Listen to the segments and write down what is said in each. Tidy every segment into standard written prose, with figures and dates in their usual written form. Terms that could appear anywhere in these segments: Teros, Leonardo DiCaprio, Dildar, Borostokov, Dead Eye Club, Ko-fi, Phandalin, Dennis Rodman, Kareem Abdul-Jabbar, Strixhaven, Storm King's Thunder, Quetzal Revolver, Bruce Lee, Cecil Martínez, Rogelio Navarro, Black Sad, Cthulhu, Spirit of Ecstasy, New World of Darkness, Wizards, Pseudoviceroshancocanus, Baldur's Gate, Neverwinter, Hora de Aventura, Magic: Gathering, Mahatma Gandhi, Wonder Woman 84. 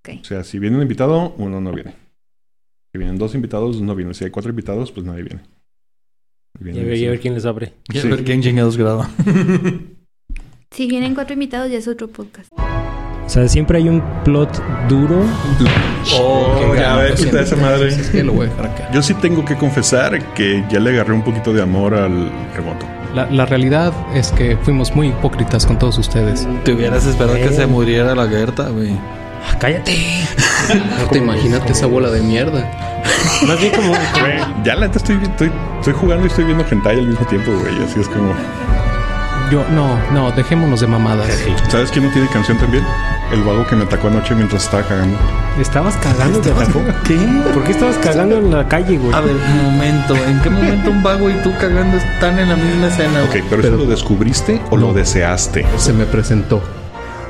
Okay. O sea, si viene un invitado, uno no viene. Si vienen dos invitados, no viene. Si hay cuatro invitados, pues nadie viene. Y a ver quién les abre. Y a ver quién chingados graba. Si vienen cuatro invitados, ya es otro podcast. O sea, siempre hay un plot duro. Oh, ya ves, está esa madre. Es que lo voy a dejar acá. Yo sí tengo que confesar que ya le agarré un poquito de amor al remoto. La realidad es que fuimos muy hipócritas con todos ustedes. Te hubieras esperado que se muriera la Gerta, güey. Ah, ¡cállate! No te imaginas esa bola de mierda. Más bien como... Ya la neta estoy jugando y estoy viendo hentai al mismo tiempo, güey. Así es como... No, dejémonos de mamadas. Sí. ¿Sabes quién no tiene canción también? El vago que me atacó anoche mientras estaba cagando. ¿Estabas cagando? ¿Qué? ¿Por qué estabas cagando en la calle, güey? A ver, un momento. ¿En qué momento un vago y tú cagando están en la misma escena? Ok, pero ¿eso lo descubriste o lo deseaste? Se me presentó.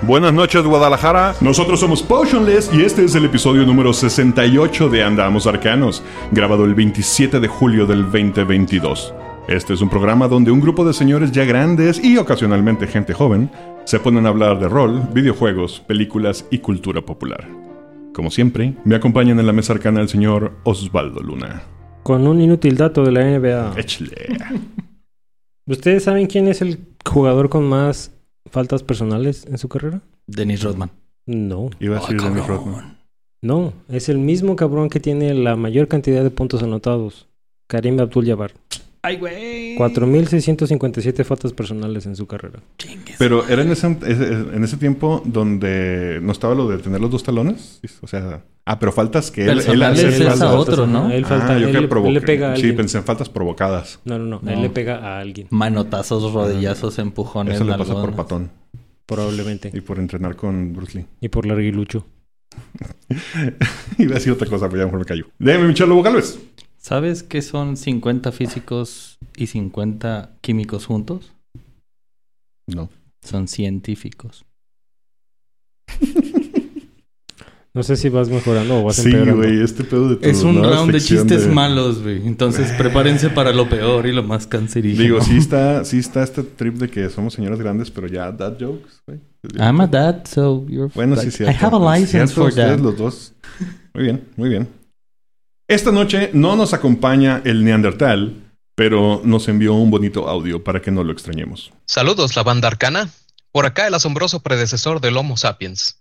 Buenas noches, Guadalajara. Nosotros somos Potionless y este es el episodio número 68 de Andamos Arcanos, grabado el 27 de julio del 2022. Este es un programa donde un grupo de señores ya grandes y ocasionalmente gente joven se ponen a hablar de rol, videojuegos, películas y cultura popular. Como siempre, me acompañan en la mesa arcana el señor Osvaldo Luna. Con un inútil dato de la NBA. Échale. ¿Ustedes saben quién es el jugador con más faltas personales en su carrera? Dennis Rodman. No. Iba a decir Dennis Rodman. No, es el mismo cabrón que tiene la mayor cantidad de puntos anotados. Kareem Abdul-Jabbar. ¡Ay, güey! 4,657 faltas personales en su carrera. Pero era en ese tiempo donde no estaba lo de tener los dos talones. O sea... Ah, pero faltas que él hace. Él falta a otro, ¿no? Él falta, yo creo que le pega a alguien. Sí, pensé en faltas provocadas. No. Él le pega a alguien. Manotazos, rodillazos, empujones. Eso le pasa por patón. Probablemente. Y por entrenar con Bruce Lee. Y por larguilucho. Iba a decir otra cosa, pero ya mejor me cayó. Déjame, Michel Lobo Galvez. ¿Sabes qué son 50 físicos y 50 químicos juntos? No. Son científicos. No sé si vas mejorando o vas empeorando. Sí, güey, este pedo de todo. Es un round de chistes malos, güey. Entonces, prepárense para lo peor y lo más cancerígeno. Digo, sí está este trip de que somos señores grandes, pero ya dad jokes, güey. I'm a dad, so you're... Bueno, sí, sí. I have a license for that. Los dos. Muy bien, muy bien. Esta noche no nos acompaña el Neandertal, pero nos envió un bonito audio para que no lo extrañemos. Saludos, la banda arcana. Por acá el asombroso predecesor del Homo sapiens.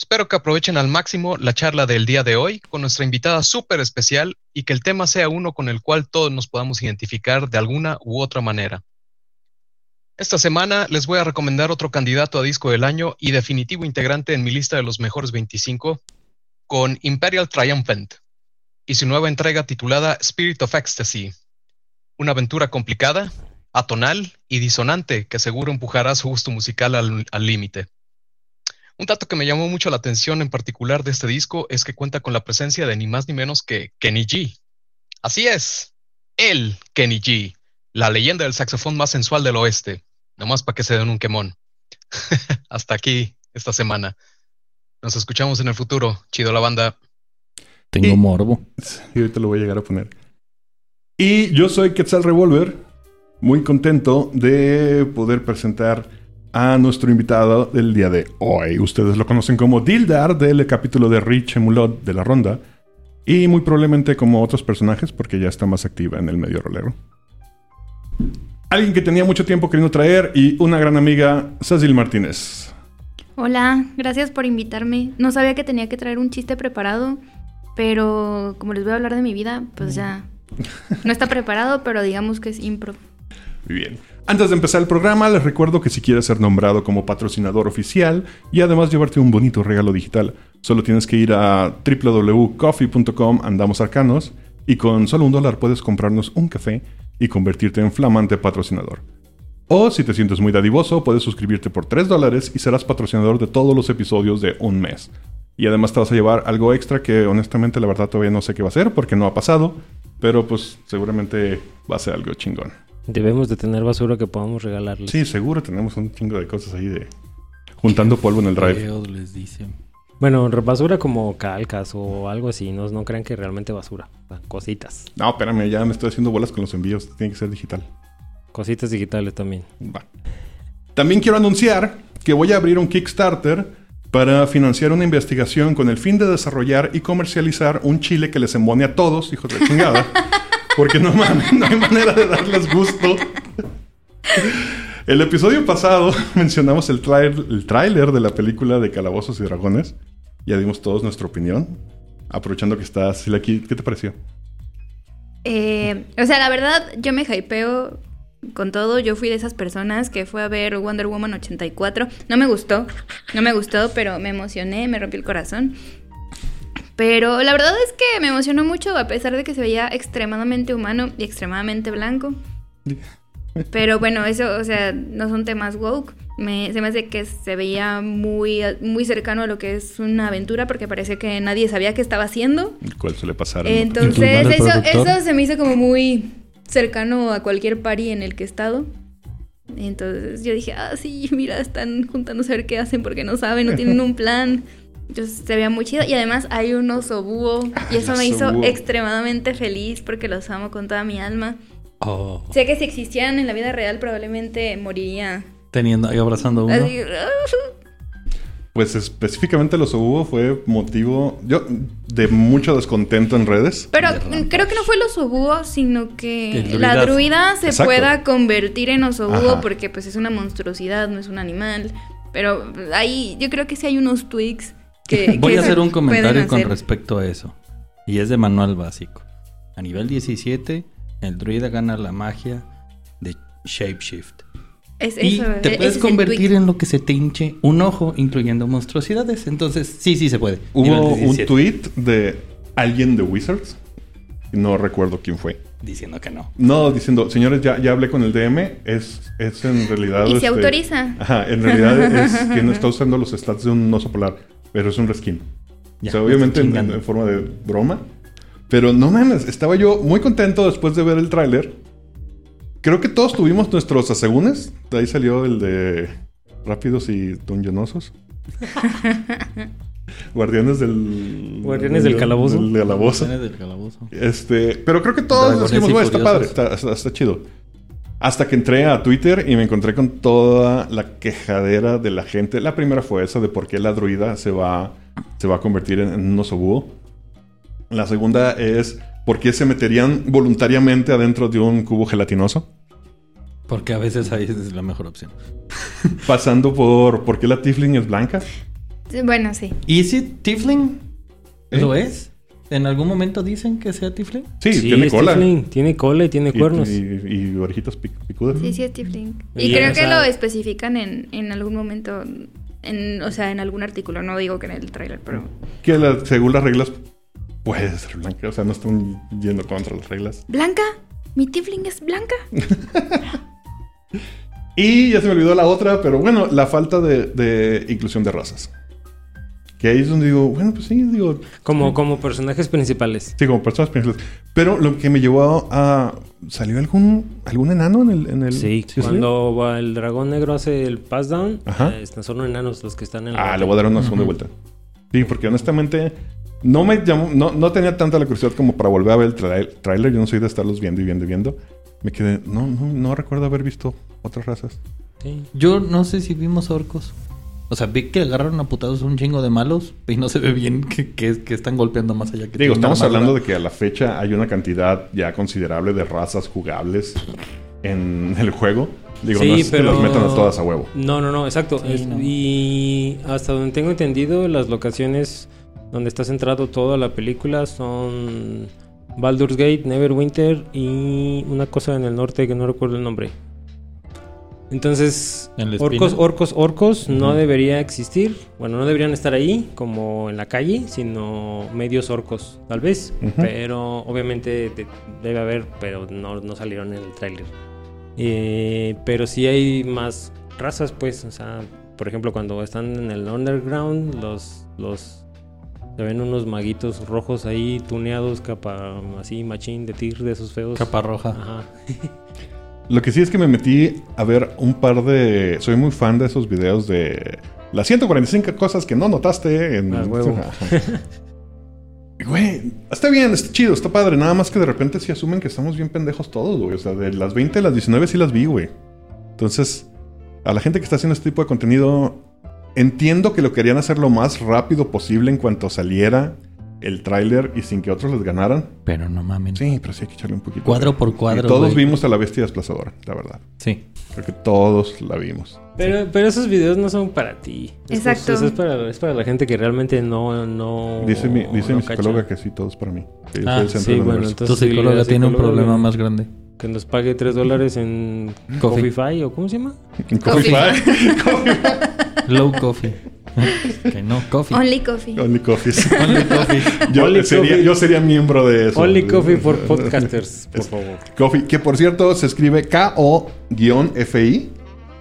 Espero que aprovechen al máximo la charla del día de hoy con nuestra invitada súper especial y que el tema sea uno con el cual todos nos podamos identificar de alguna u otra manera. Esta semana les voy a recomendar otro candidato a disco del año y definitivo integrante en mi lista de los mejores 25 con Imperial Triumphant y su nueva entrega titulada Spirit of Ecstasy. Una aventura complicada, atonal y disonante que seguro empujará su gusto musical al límite. Un dato que me llamó mucho la atención en particular de este disco es que cuenta con la presencia de ni más ni menos que Kenny G. Así es, el Kenny G, la leyenda del saxofón más sensual del oeste. Nomás para que se den un quemón. Hasta aquí esta semana. Nos escuchamos en el futuro. Chido la banda. Tengo morbo. Y ahorita lo voy a llegar a poner. Y yo soy Quetzal Revolver. Muy contento de poder presentar a nuestro invitado del día de hoy. Ustedes lo conocen como Dildar del capítulo de Richemulot de la Ronda y muy probablemente como otros personajes porque ya está más activa en el medio rolero. Alguien que tenía mucho tiempo queriendo traer y una gran amiga, Cecil Martínez. Hola, gracias por invitarme. No sabía que tenía que traer un chiste preparado, pero como les voy a hablar de mi vida, pues ya no está preparado, pero digamos que es improv. Muy bien. Antes de empezar el programa, les recuerdo que si quieres ser nombrado como patrocinador oficial y además llevarte un bonito regalo digital, solo tienes que ir a www.coffee.com/andamosarcanos y con solo $1 puedes comprarnos un café y convertirte en flamante patrocinador. O si te sientes muy dadivoso, puedes suscribirte por $3 y serás patrocinador de todos los episodios de un mes. Y además te vas a llevar algo extra que honestamente la verdad todavía no sé qué va a ser porque no ha pasado, pero pues seguramente va a ser algo chingón. Debemos de tener basura que podamos regalarles. Sí, seguro tenemos un chingo de cosas ahí de... Juntando polvo en el drive. Dios les dice. Bueno, basura como calcas o algo así. No crean que realmente basura. Cositas. No, espérame, ya me estoy haciendo bolas con los envíos. Tiene que ser digital. Cositas digitales también. Va. También quiero anunciar que voy a abrir un Kickstarter para financiar una investigación con el fin de desarrollar y comercializar un chile que les embone a todos, hijos de chingada. Porque no mames, no hay manera de darles gusto. El episodio pasado mencionamos el tráiler de la película de Calabozos y Dragones. Ya dimos todos nuestra opinión. Aprovechando que estás aquí, ¿qué te pareció? O sea, la verdad, yo me hypeo con todo. Yo fui de esas personas que fue a ver Wonder Woman 84. No me gustó, pero me emocioné, me rompió el corazón. Pero la verdad es que me emocionó mucho, a pesar de que se veía extremadamente humano y extremadamente blanco. Pero bueno, eso, o sea, no son temas woke. Se me hace que se veía muy, muy cercano a lo que es una aventura, porque parece que nadie sabía qué estaba haciendo. ¿Cuál se le pasara? Entonces, eso se me hizo como muy cercano a cualquier party en el que he estado. Entonces yo dije, sí, mira, están juntándose a ver qué hacen porque no saben, no tienen un plan. Entonces se veía muy chido. Y además hay un oso búho. Y eso me hizo extremadamente feliz porque los amo con toda mi alma. Oh. Sé que si existieran en la vida real probablemente moriría teniendo y abrazando uno. Así, pues específicamente los obuos fue motivo de mucho descontento en redes. Pero creo que no fue los obuos, sino que la druida se Exacto. pueda convertir en osobúo. Ajá. Porque pues es una monstruosidad, no es un animal. Pero ahí yo creo que sí hay unos tweaks que voy a hacer un comentario con respecto a eso. Y es de manual básico. A nivel 17... el druida gana la magia de shapeshift. Y te puedes convertir en lo que se te hinche un ojo, incluyendo monstruosidades. Entonces, sí se puede. Hubo un tweet de alguien de Wizards. No recuerdo quién fue. Diciendo que no. No, diciendo, señores, ya hablé con el DM. Es en realidad... Y se autoriza. Ajá, en realidad es quien está usando los stats de un oso polar. Pero es un reskin. Ya, o sea, obviamente en forma de broma. Pero no mames, estaba yo muy contento después de ver el tráiler. Creo que todos tuvimos nuestros asegúnes. De ahí salió el de Rápidos y Dungeonosos. Guardianes del Calabozo. Guardianes del Calabozo. Pero creo que todos dijimos, güey, está padre, está chido. Hasta que entré a Twitter y me encontré con toda la quejadera de la gente. La primera fue esa de por qué la druida se va a convertir en un oso búho. La segunda es ¿por qué se meterían voluntariamente adentro de un cubo gelatinoso? Porque a veces ahí es la mejor opción. Pasando por qué la tiefling es blanca. Bueno, sí. ¿Y si tiefling lo es? ¿En algún momento dicen que sea tiefling? Sí, tiene cola. Tiefling, tiene cola y tiene cuernos. Y orejitas picudas. Sí, es tiefling. Y creo que lo especifican en algún momento. O sea, en algún artículo. No digo que en el tráiler, pero... Que según las reglas... puede ser blanca, o sea, no están yendo contra las reglas. ¿Blanca? ¿Mi tiefling es blanca? Y ya se me olvidó la otra, pero bueno, la falta de inclusión de razas. Que ahí es donde digo, bueno, pues sí, digo... Como personajes principales. Sí, como personajes principales. Pero lo que me llevó a... ¿Salió algún enano en el Sí, cuando va el dragón negro hace el pass down, son enanos los que están en la... le voy a dar una segunda vuelta. Sí, porque honestamente... No tenía tanta la curiosidad como para volver a ver el tráiler. Yo no soy de estarlos viendo. Me quedé... No recuerdo haber visto otras razas. Sí. Yo no sé si vimos orcos. O sea, vi que agarraron a putados un chingo de malos y no se ve bien que están golpeando más allá. Que digo, estamos hablando de que a la fecha hay una cantidad ya considerable de razas jugables en el juego. Digo, sí, no es pero... que los metan a todas a huevo. No, exacto. Sí, Y hasta donde tengo entendido, las locaciones... donde está centrado toda la película son Baldur's Gate, Neverwinter y una cosa en el norte que no recuerdo el nombre. Entonces, orcos no debería existir. Bueno, no deberían estar ahí como en la calle, sino medios orcos, tal vez. Pero obviamente debe haber, pero no salieron en el tráiler. Pero sí hay más razas, pues. O sea, por ejemplo, cuando están en el underground, los se ven unos maguitos rojos ahí, tuneados, capa así, machín de tir, de esos feos. Capa roja. Ajá. Lo que sí es que me metí a ver un par de... Soy muy fan de esos videos de... Las 145 cosas que no notaste en... Ah, huevo. Güey, está bien, está chido, está padre. Nada más que de repente sí asumen que estamos bien pendejos todos, güey. O sea, de las 20 a las 19 sí las vi, güey. Entonces, a la gente que está haciendo este tipo de contenido... Entiendo que lo querían hacer lo más rápido posible en cuanto saliera el tráiler y sin que otros les ganaran. Pero no mamen. Sí, pero sí hay que echarle un poquito. Cuadro por cuadro. Y todos vimos a la bestia desplazadora, la verdad. Sí. Creo que todos la vimos. Pero, sí, pero esos videos no son para ti. Exacto. Eso es para la gente que realmente no dice no mi psicóloga cacha. Que sí, todo es para mí. Sí, ah, sí, bueno, entonces tu psicóloga tiene un problema más grande. Que nos pague $3 en Ko-fi o ¿cómo se llama? Ko-fi. Low Coffee. Que no, Coffee. Only Coffee. Only Coffee. Only Coffee. Yo sería miembro de eso. Only Coffee for podcasters, por favor. Coffee, que por cierto se escribe Ko-fi. De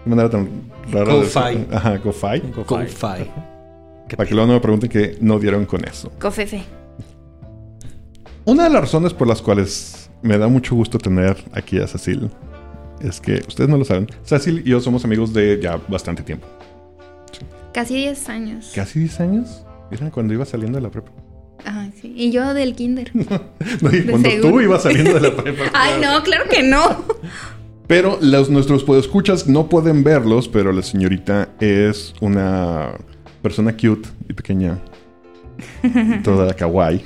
manera tan rara. Ko-fi. Ajá, Ko-fi. Ko-fi. Para que luego no me pregunten que no dieron con eso. Ko-fi. Una de las razones por las cuales me da mucho gusto tener aquí a Cecil es que, ustedes no lo saben, Cecil y yo somos amigos de ya bastante tiempo. Casi 10 años. ¿Casi 10 años? Mira, cuando iba saliendo de la prepa. Ajá, sí. Y yo del kinder. No, y de cuando seguro. Tú ibas saliendo de la prepa. Ay, no, claro que no. Pero nuestros podescuchas no pueden verlos, pero la señorita es una persona cute y pequeña. Toda kawaii.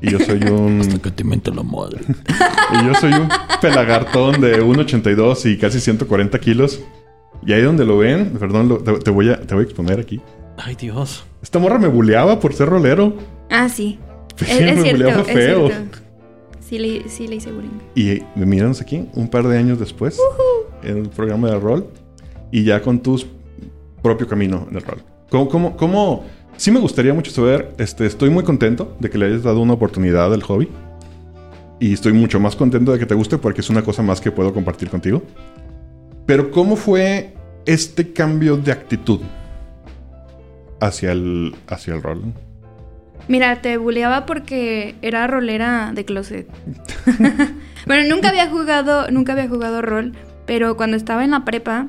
Y yo soy un... Hasta que te mente la madre. Y yo soy un pelagartón de 1.82 y casi 140 kilos. Y ahí donde lo ven, perdón, te voy a exponer aquí. Ay, Dios. Esta morra me buleaba por ser rolero. Ah, sí. Es cierto, buleaba feo. Es cierto. Sí le hice bullying. Y míranos aquí un par de años después en el programa de rol y ya con tu propio camino en el rol. ¿Cómo? Sí me gustaría mucho saber, estoy muy contento de que le hayas dado una oportunidad al hobby. Y estoy mucho más contento de que te guste porque es una cosa más que puedo compartir contigo. Pero ¿cómo fue este cambio de actitud hacia el rol? Mira, te buleaba porque era rolera de closet. Bueno, nunca había jugado rol, pero cuando estaba en la prepa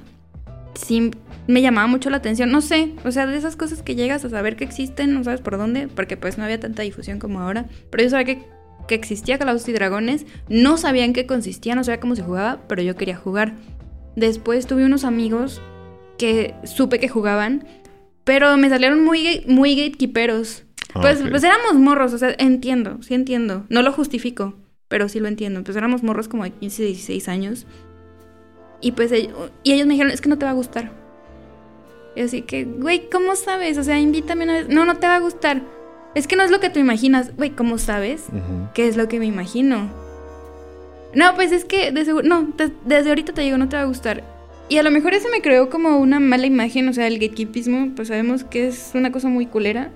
sí me llamaba mucho la atención, no sé, o sea, de esas cosas que llegas a saber que existen, no sabes por dónde, porque pues no había tanta difusión como ahora, pero yo sabía que existía Calabozos y Dragones, no sabía en qué consistía, no sabía cómo se jugaba, pero yo quería jugar. Después tuve unos amigos que supe que jugaban, pero me salieron muy gatekeeperos. Pues éramos morros, o sea, entiendo, sí entiendo. No lo justifico, pero sí lo entiendo. Pues éramos morros como de 15, 16 años. Y pues ellos me dijeron, es que no te va a gustar. Y así que, güey, ¿cómo sabes? O sea, invítame una vez. No, no te va a gustar. Es que no es lo que tú imaginas. Güey, ¿cómo sabes? Uh-huh. ¿Qué es lo que me imagino? No, pues es que de seguro, no, desde ahorita te digo, no te va a gustar. Y a lo mejor eso me creó como una mala imagen, o sea, el gatekeepismo, pues sabemos que es una cosa muy culera.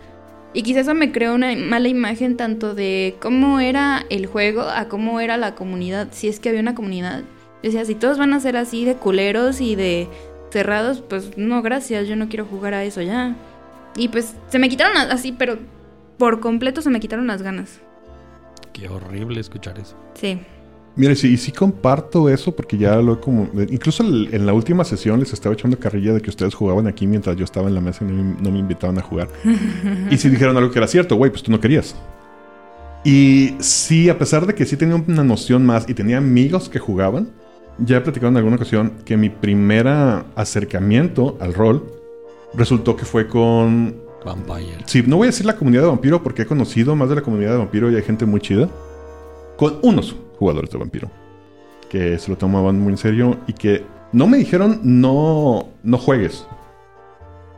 Y quizás eso me creó una mala imagen tanto de cómo era el juego a cómo era la comunidad, si es que había una comunidad. O sea, si todos van a ser así de culeros y de cerrados, pues no, gracias, yo no quiero jugar a eso ya. Y pues se me quitaron así, pero por completo se me quitaron las ganas. Qué horrible escuchar eso. Sí. Mira, sí comparto eso porque ya lo he como... Incluso en la última sesión les estaba echando carrilla de que ustedes jugaban aquí mientras yo estaba en la mesa y no me invitaban a jugar. Y sí dijeron algo que era cierto, güey, pues tú no querías. Y sí, a pesar de que sí tenía una noción más y tenía amigos que jugaban, ya he platicado en alguna ocasión que mi primer acercamiento al rol resultó que fue con... Vampire. Sí, no voy a decir la comunidad de vampiro porque he conocido más de la comunidad de vampiro y hay gente muy chida. Con unos jugadores de vampiro que se lo tomaban muy en serio y que no me dijeron no juegues.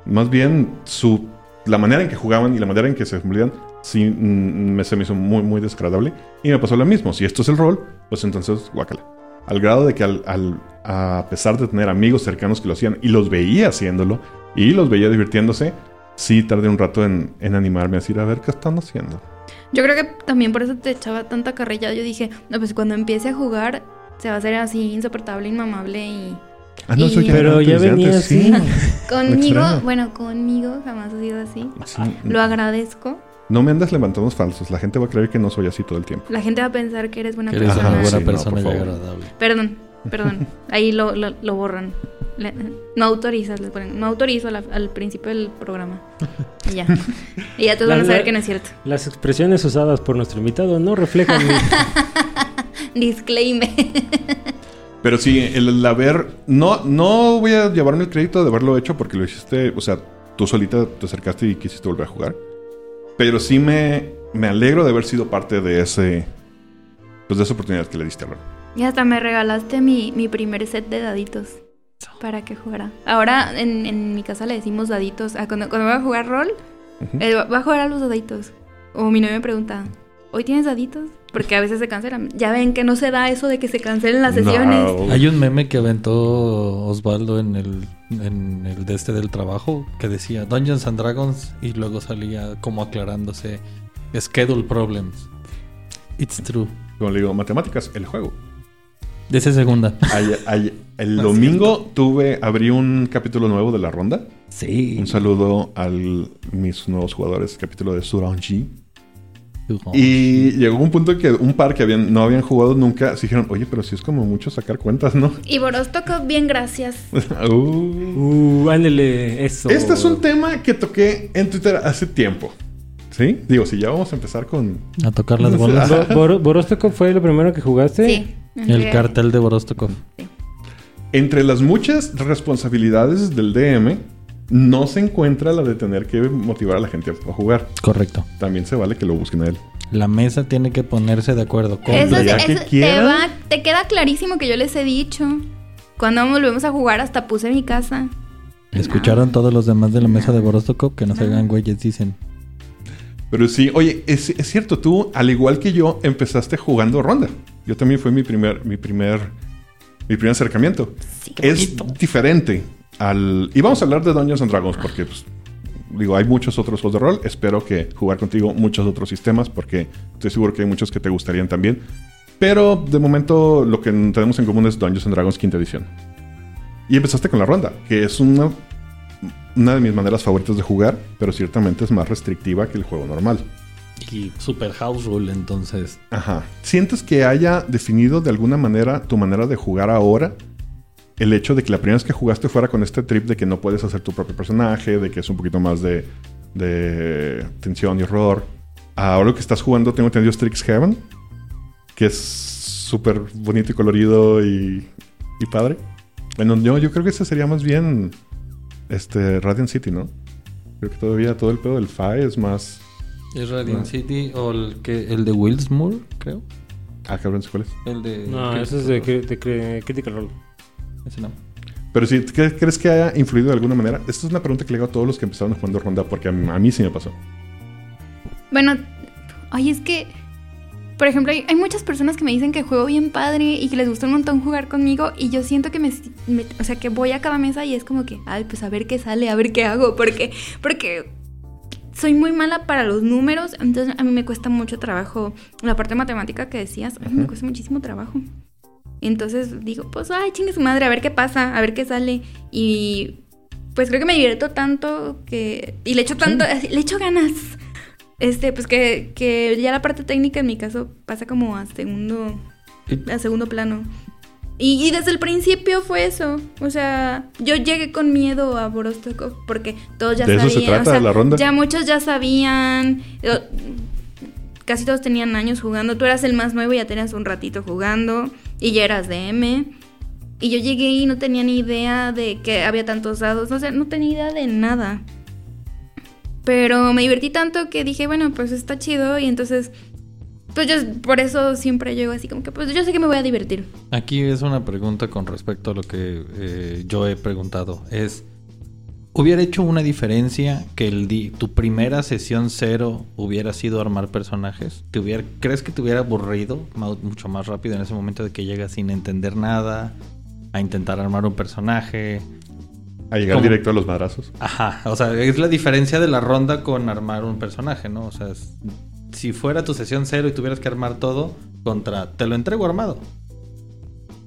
Más bien la manera en que jugaban y la manera en que se desenvolvían sí se me hizo muy, muy desagradable. Y me pasó lo mismo. Si esto es el rol, pues entonces guácala. Al grado de que a pesar de tener amigos cercanos que lo hacían y los veía haciéndolo y los veía divirtiéndose, sí tardé un rato en animarme a decir, a ver, ¿qué están haciendo? Yo creo que también por eso te echaba tanta carrilla. Yo dije, no, pues cuando empiece a jugar se va a hacer así insoportable, inmamable y... Ah, no, soy pero ya venía así. Conmigo jamás ha sido así. Sí. Lo agradezco. No me andas levantando falsos. La gente va a creer que no soy así todo el tiempo. La gente va a pensar que eres buena persona. Eres una buena persona y agradable. Perdón. Ahí lo borran. No autorizas, les ponen. No autorizo al principio del programa. Y ya todos van a saber que no es cierto. Las expresiones usadas por nuestro invitado no reflejan. Disclaimer. Pero sí, el haber... No voy a llevarme el crédito de haberlo hecho porque lo hiciste... O sea, tú solita te acercaste y quisiste volver a jugar. Pero sí me alegro de haber sido parte de ese... Pues de esa oportunidad que le diste a Lorna. Y hasta me regalaste mi primer set de daditos para que jugara. Ahora en mi casa le decimos daditos. Cuando voy a jugar rol, uh-huh, voy a jugar a los daditos. O mi novia me pregunta... ¿Hoy tienes daditos? Porque a veces se cancelan. Ya ven que no se da eso de que se cancelen las sesiones. No. Hay un meme que aventó Osvaldo en el de del trabajo que decía Dungeons and Dragons y luego salía como aclarándose Schedule Problems. It's true. Como le digo, matemáticas, el juego. De esa segunda. El domingo abrí un capítulo nuevo de la ronda. Sí. Un saludo a mis nuevos jugadores, capítulo de Suranji. Y llegó un punto que un par que no habían jugado nunca se dijeron, oye, pero sí es como mucho sacar cuentas, ¿no? Y Boros tocó bien, gracias. Ándele, eso. Este es un tema que toqué en Twitter hace tiempo. ¿Sí? Digo, si ya vamos a empezar con... A tocar las bolas. ¿Borostokov fue lo primero que jugaste? Sí. El cartel de Borostokov. Sí. Entre las muchas responsabilidades del DM... No se encuentra la de tener que motivar a la gente a jugar. Correcto. También se vale que lo busquen a él. La mesa tiene que ponerse de acuerdo con te queda clarísimo que yo les he dicho. Cuando volvemos a jugar hasta puse mi casa. ¿Escucharon todos los demás de la mesa de Borostokov? Que no se hagan güeyes, dicen. Pero sí, oye, es cierto. Tú, al igual que yo, empezaste jugando ronda. Yo también fue mi primer acercamiento. Sí, es diferente. Y vamos a hablar de Dungeons and Dragons porque, pues, digo, hay muchos otros juegos de rol. Espero que jugar contigo muchos otros sistemas porque estoy seguro que hay muchos que te gustarían también. Pero, de momento, lo que tenemos en común es Dungeons and Dragons quinta edición. Y empezaste con la ronda, que es una de mis maneras favoritas de jugar, pero ciertamente es más restrictiva que el juego normal. Y super house rule, entonces. Ajá. ¿Sientes que haya definido de alguna manera tu manera de jugar ahora? El hecho de que la primera vez que jugaste fuera con este trip de que no puedes hacer tu propio personaje, de que es un poquito más de tensión y horror. Ahora lo que estás jugando, tengo entendido, Strixhaven, que es súper bonito y colorido y padre. Bueno, yo creo que ese sería más bien Radiant City, ¿no? Creo que todavía todo el pedo del FAE es más... ¿Es Radiant City o el de Wilsmore, creo? Ah, cabrón, ¿cuál es? El de... No, ese es de Critical Role. No. Pero si crees que haya influido de alguna manera, esta es una pregunta que le hago a todos los que empezaron jugando ronda, porque a mí sí me pasó. Bueno, ay, es que, por ejemplo, hay muchas personas que me dicen que juego bien padre y que les gusta un montón jugar conmigo, y yo siento que o sea, que voy a cada mesa y es como que, ay, pues a ver qué sale, a ver qué hago, porque soy muy mala para los números, entonces a mí me cuesta mucho trabajo la parte matemática que decías, ay, me cuesta muchísimo trabajo. Entonces digo, pues, ay, chingue su madre, a ver qué pasa, a ver qué sale. Y pues creo que me divierto tanto que... Y le echo tanto... ¿Sí? Le echo ganas. Pues que ya la parte técnica en mi caso pasa como a segundo plano. Y desde el principio fue eso. O sea, yo llegué con miedo a Borostokov porque todos ya sabían. ¿De eso se trata, o sea, la ronda? Ya muchos ya sabían... Casi todos tenían años jugando. Tú eras el más nuevo y ya tenías un ratito jugando. Y ya eras DM. Y yo llegué y no tenía ni idea de que había tantos dados. O sea, no tenía idea de nada. Pero me divertí tanto que dije, bueno, pues está chido. Y entonces, pues yo por eso siempre llego así como que, pues yo sé que me voy a divertir. Aquí es una pregunta con respecto a lo que yo he preguntado. Es... ¿Hubiera hecho una diferencia que tu primera sesión cero hubiera sido armar personajes? ¿Crees que te hubiera aburrido mucho más rápido en ese momento de que llegas sin entender nada a intentar armar un personaje? A llegar directo a los madrazos. Ajá, o sea, es la diferencia de la ronda con armar un personaje, ¿no? O sea, si fuera tu sesión cero y tuvieras que armar todo contra te lo entrego armado.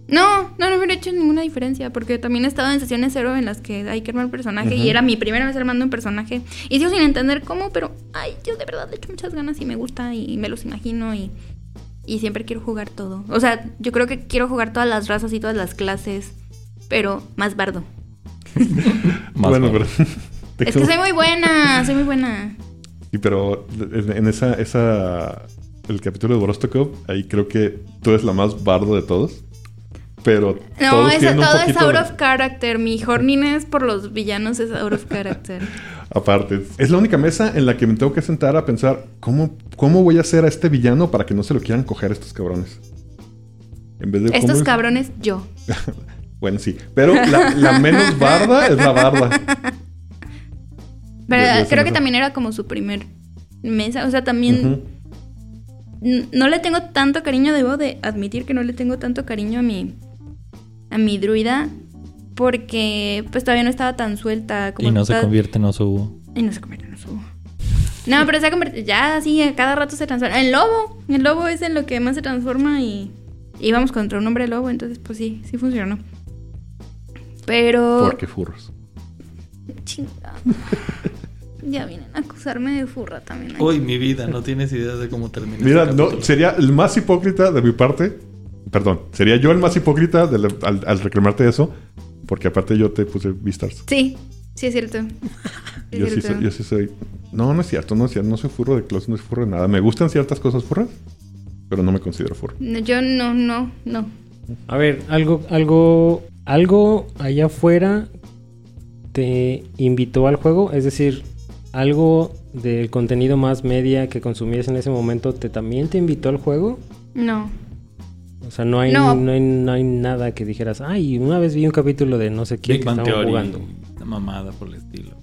No hubiera hecho ninguna diferencia porque también he estado en sesiones cero en las que hay que armar un personaje y era mi primera vez armando un personaje y sigo sin entender cómo, pero ay, yo de verdad le echo muchas ganas y me gusta y me los imagino y siempre quiero jugar todo. O sea, yo creo que quiero jugar todas las razas y todas las clases, pero más bardo. Bueno, pero... Es que soy muy buena. Sí, pero en esa el capítulo de Borostokov, ahí creo que tú eres la más bardo de todos. pero no, todos tienen todo un poquito... No, todo es out of character. Mi horniness por los villanos es out of character. Aparte, es la única mesa en la que me tengo que sentar a pensar ¿cómo voy a hacer a este villano para que no se lo quieran coger estos cabrones? En vez de estos cabrones, yo. Bueno, sí. Pero la menos barda es la barda. Pero creo que también era como su primer mesa. O sea, también... Uh-huh. No le tengo tanto cariño, debo de admitir que no le tengo tanto cariño a mi druida, porque pues todavía no estaba tan suelta como... Y no se convierte en oso búho. No, pero se ha convertido, ya sí, cada rato se transforma. El lobo es en lo que más se transforma y íbamos contra un hombre lobo, entonces pues sí funcionó. Pero... ¿Por qué furros? Chingada. Ya vienen a acusarme de furra también. Aquí. Uy, mi vida, no tienes idea de cómo termina. Mira, este no, sería el más hipócrita de mi parte. Perdón, sería yo el más hipócrita al reclamarte eso. Porque aparte yo te puse Beastars. Sí es cierto. Yo sí soy. No es cierto. No soy furro de closet, no soy furro de nada. Me gustan ciertas cosas furras, pero no me considero furro. Yo no. A ver, algo allá afuera te invitó al juego, es decir... ¿Algo del contenido más media que consumías en ese momento también te invitó al juego? No. O sea, no hay nada que dijeras... Ay, una vez vi un capítulo de no sé quién que estaban jugando. Una mamada por el estilo.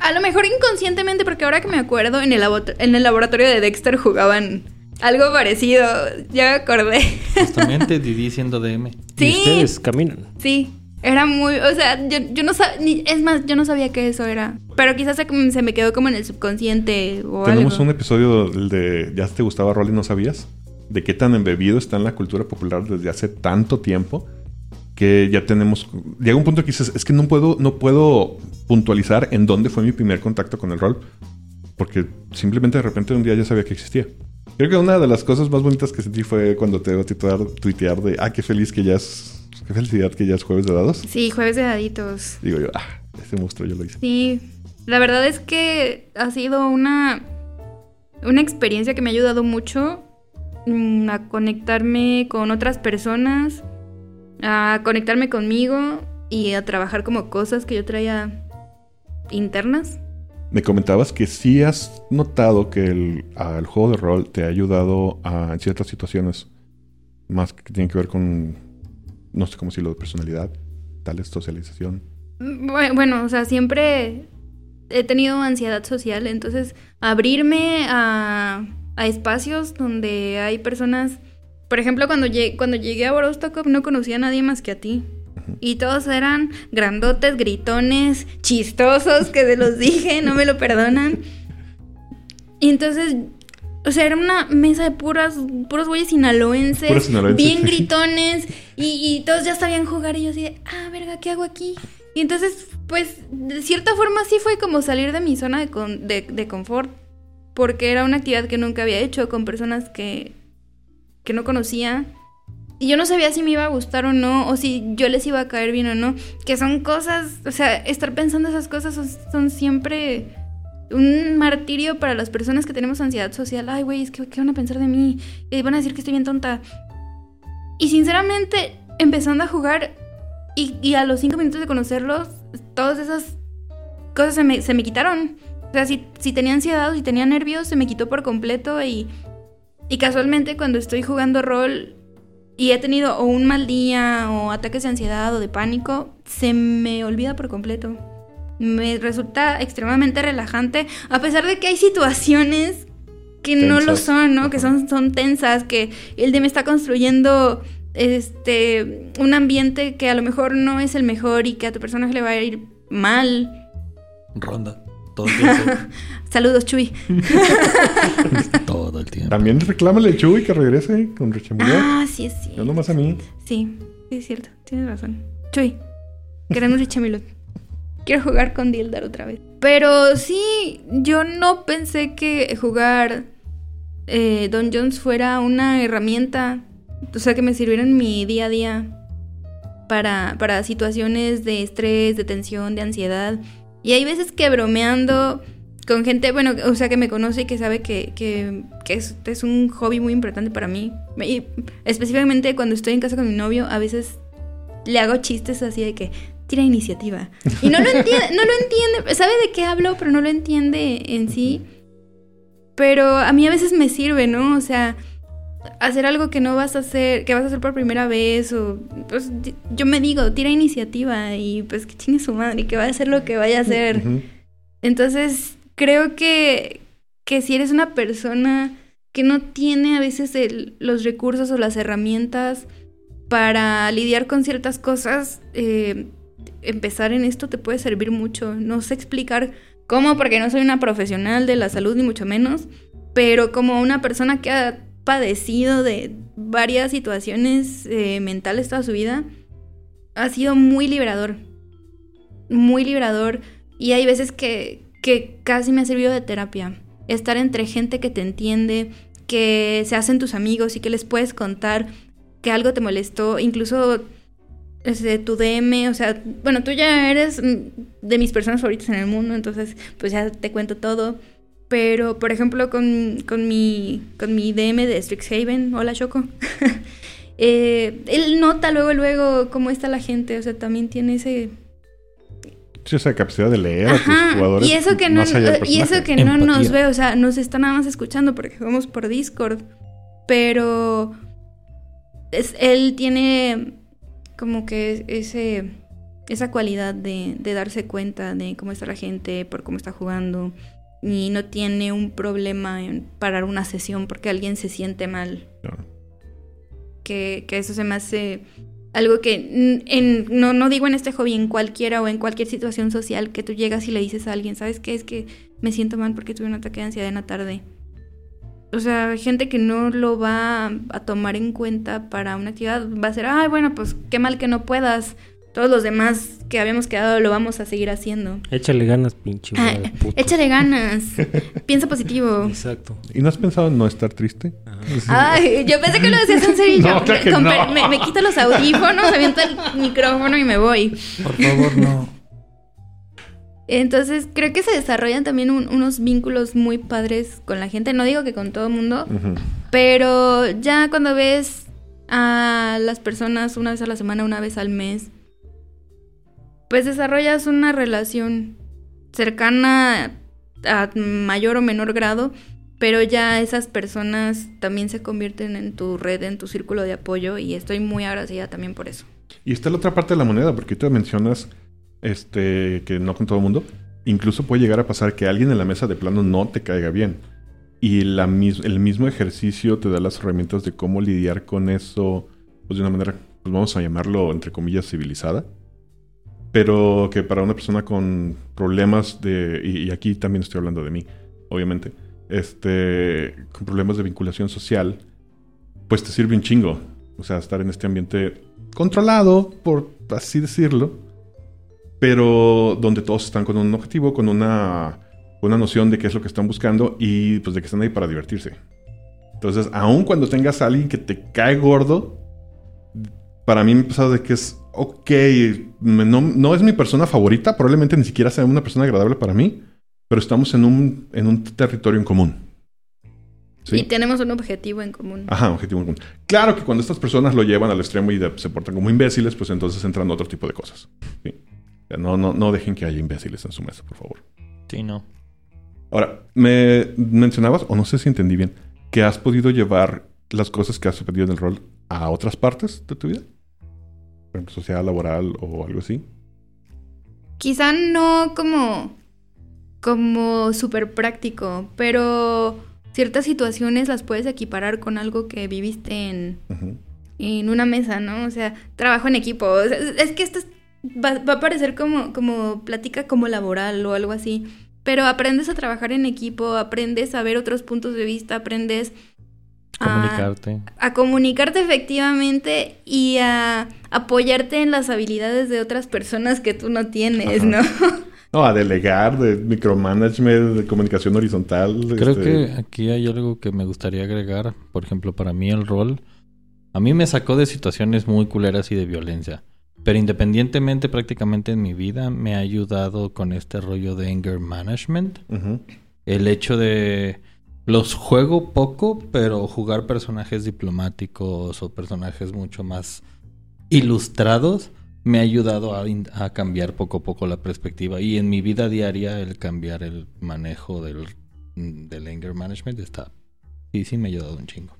A lo mejor inconscientemente, porque ahora que me acuerdo... En el laboratorio de Dexter jugaban algo parecido. Ya me acordé. Justamente Didi siendo DM. Sí. Y ustedes caminan. Sí. Era muy... O sea, yo no sabía... Es más, yo no sabía que eso era. Pero quizás se me quedó como en el subconsciente o algo. Tenemos un episodio de... ¿Ya te gustaba Rolly? ¿No sabías? De qué tan embebido está en la cultura popular desde hace tanto tiempo que ya tenemos... Llega un punto que dices... Es que no puedo puntualizar en dónde fue mi primer contacto con el rol. Porque simplemente de repente un día ya sabía que existía. Creo que una de las cosas más bonitas que sentí fue cuando te iba a tuitear de... Ah, qué feliz que ya es... Qué felicidad que ya es jueves de dados. Sí, jueves de daditos. Digo yo, este monstruo yo lo hice. Sí, la verdad es que ha sido una experiencia que me ha ayudado mucho a conectarme con otras personas, a conectarme conmigo y a trabajar como cosas que yo traía internas. Me comentabas que sí has notado que el juego de rol te ha ayudado en ciertas situaciones más que tienen que ver con... No sé cómo decirlo, de personalidad, tal socialización. Bueno, o sea, siempre he tenido ansiedad social, entonces abrirme a espacios donde hay personas... Por ejemplo, cuando llegué a Borostokov no conocía a nadie más que a ti. Uh-huh. Y todos eran grandotes, gritones, chistosos, que se los dije, no me lo perdonan. Y entonces... O sea, era una mesa de puros güeyes sinaloenses, bien gritones, y todos ya sabían jugar, y yo así de, verga, ¿qué hago aquí? Y entonces, pues, de cierta forma sí fue como salir de mi zona de confort, porque era una actividad que nunca había hecho, con personas que no conocía, y yo no sabía si me iba a gustar o no, o si yo les iba a caer bien o no, que son cosas, o sea, estar pensando esas cosas son siempre... un martirio para las personas que tenemos ansiedad social. Ay, güey, es que ¿qué van a pensar de mí? Y van a decir que estoy bien tonta. Y sinceramente, empezando a jugar y a los 5 minutos de conocerlos, todas esas cosas se me quitaron. O sea, si tenía ansiedad o si tenía nervios, se me quitó por completo. Y casualmente cuando estoy jugando rol y he tenido o un mal día o ataques de ansiedad o de pánico, se me olvida por completo. Me resulta extremadamente relajante, a pesar de que hay situaciones que tensas. No lo son, ¿no? Uh-huh. Que son tensas, que el DM está construyendo un ambiente que a lo mejor no es el mejor y que a tu personaje le va a ir mal. Ronda, todo el tiempo. Saludos, Chuy. Todo el tiempo. También reclámale a Chuy que regrese con Richemulot. Ah, sí, sí. No nomás a mí. Sí, es cierto, tienes razón. Chuy, queremos Richemulot. Quiero jugar con Dildar otra vez. Pero sí, yo no pensé que jugar Dungeons fuera una herramienta. O sea, que me sirviera en mi día a día para situaciones de estrés, de tensión, de ansiedad. Y hay veces que bromeando con gente, bueno, o sea, que me conoce y que sabe que es un hobby muy importante para mí. Y específicamente cuando estoy en casa con mi novio, a veces le hago chistes así de que tira iniciativa. Y no lo entiende, sabe de qué hablo, pero no lo entiende en sí. Pero a mí a veces me sirve, ¿no? O sea, hacer algo que no vas a hacer, que vas a hacer por primera vez, o pues yo me digo, tira iniciativa y pues que chingue su madre, que vaya a hacer lo que vaya a hacer. Uh-huh. Entonces, creo que si eres una persona que no tiene a veces los recursos o las herramientas para lidiar con ciertas cosas, empezar en esto te puede servir mucho. No sé explicar cómo, porque no soy una profesional de la salud, ni mucho menos, pero como una persona que ha padecido de varias situaciones mentales toda su vida, ha sido muy liberador. Muy liberador. Y hay veces que casi me ha servido de terapia. Estar entre gente que te entiende, que se hacen tus amigos y que les puedes contar que algo te molestó, incluso tu DM, o sea, bueno, tú ya eres de mis personas favoritas en el mundo, entonces pues ya te cuento todo. Pero, por ejemplo, con mi DM de Strixhaven, hola Choco, él nota luego cómo está la gente, o sea, también tiene ese... Sí, o sea, capacidad de leer a tus jugadores. Y eso que no nos ve, o sea, nos está nada más escuchando porque jugamos por Discord, pero... él tiene como que esa cualidad de darse cuenta de cómo está la gente, por cómo está jugando, y no tiene un problema en parar una sesión porque alguien se siente mal. No. Que eso se me hace algo que, no digo en este hobby, en cualquiera o en cualquier situación social que tú llegas y le dices a alguien, ¿sabes qué? Es que me siento mal porque tuve un ataque de ansiedad en la tarde. O sea, gente que no lo va a tomar en cuenta para una actividad va a ser, ay, bueno, pues qué mal que no puedas. Todos los demás que habíamos quedado lo vamos a seguir haciendo. Échale ganas, pinche madre, puto. Échale ganas. Piensa positivo. Exacto. ¿Y no has pensado en no estar triste? Ah. Ay, yo pensé que lo decías en serio. No, claro que no. Me quito los audífonos, aviento el micrófono y me voy. Por favor, no. Entonces, creo que se desarrollan también unos vínculos muy padres con la gente. No digo que con todo el mundo, uh-huh, pero ya cuando ves a las personas una vez a la semana, una vez al mes, pues desarrollas una relación cercana a mayor o menor grado, pero ya esas personas también se convierten en tu red, en tu círculo de apoyo, y estoy muy agradecida también por eso. Y está la otra parte de la moneda, porque tú mencionas... que no con todo el mundo. Incluso puede llegar a pasar que alguien en la mesa de plano no te caiga bien. Y el mismo ejercicio te da las herramientas de cómo lidiar con eso, pues de una manera, pues vamos a llamarlo entre comillas civilizada. Pero que para una persona con problemas de... Y aquí también estoy hablando de mí, obviamente. Con problemas de vinculación social, pues te sirve un chingo. O sea, estar en este ambiente controlado, por así decirlo, pero donde todos están con un objetivo, con una noción de qué es lo que están buscando y pues de que están ahí para divertirse. Entonces, aun cuando tengas a alguien que te cae gordo, para mí me ha pasado de que es ok, no es mi persona favorita, probablemente ni siquiera sea una persona agradable para mí, pero estamos en un territorio en común. ¿Sí? Y tenemos un objetivo en común. Ajá, objetivo en común. Claro que cuando estas personas lo llevan al extremo y se portan como imbéciles, pues entonces entran otro tipo de cosas. ¿Sí? No dejen que haya imbéciles en su mesa, por favor. Sí, no. Ahora, me mencionabas, o no sé si entendí bien, que has podido llevar las cosas que has aprendido en el rol a otras partes de tu vida. Por ejemplo, social, laboral o algo así. Quizá no como súper práctico, pero ciertas situaciones las puedes equiparar con algo que viviste en, uh-huh, en una mesa, ¿no? O sea, trabajo en equipo. O sea, es que esto es... Va a parecer como plática como laboral o algo así, pero aprendes a trabajar en equipo, aprendes a ver otros puntos de vista, aprendes a comunicarte efectivamente y a apoyarte en las habilidades de otras personas que tú no tienes, ajá, ¿no? No, a delegar, de micromanagement, de comunicación horizontal. Creo que aquí hay algo que me gustaría agregar. Por ejemplo, para mí el rol, a mí me sacó de situaciones muy culeras y de violencia. Pero independientemente, prácticamente en mi vida me ha ayudado con este rollo de anger management. Uh-huh. El hecho de... Los juego poco, pero jugar personajes diplomáticos o personajes mucho más ilustrados me ha ayudado a cambiar poco a poco la perspectiva. Y en mi vida diaria el cambiar el manejo del anger management está... Sí, me ha ayudado un chingo.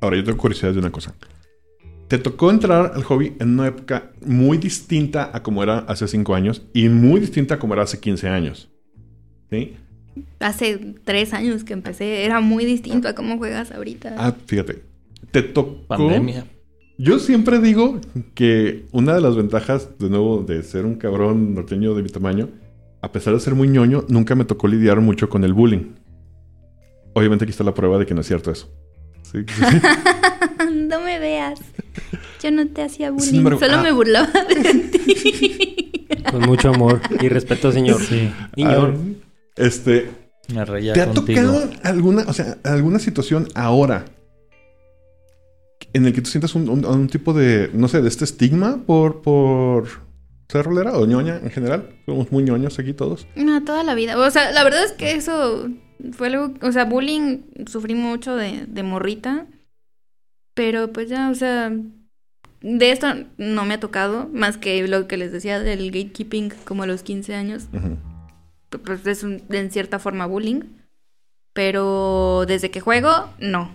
Ahora, yo tengo curiosidad de una cosa. Te tocó entrar al hobby en una época muy distinta a como era hace 5 años y muy distinta a como era hace 15 años. ¿Sí? Hace 3 años que empecé era muy distinto a cómo juegas ahorita. Ah, fíjate. Te tocó... Pandemia. Yo siempre digo que una de las ventajas, de nuevo, de ser un cabrón norteño de mi tamaño, a pesar de ser muy ñoño, nunca me tocó lidiar mucho con el bullying. Obviamente aquí está la prueba de que no es cierto eso. ¿Sí? No me veas. Yo no te hacía bullying, solo me burlaba de ti. Con mucho amor y respeto, señor. Sí. Señor. Me reía ¿te contigo. Ha tocado alguna situación ahora en el que tú sientas un tipo de, no sé, de este estigma por ser rolera o ñoña en general? Somos muy ñoños aquí todos. No, toda la vida. O sea, la verdad es que eso fue algo... O sea, bullying sufrí mucho de morrita. Pero pues ya, o sea... De esto no me ha tocado. Más que lo que les decía del gatekeeping como a los 15 años. Uh-huh. Pues es en cierta forma bullying. Pero desde que juego, no.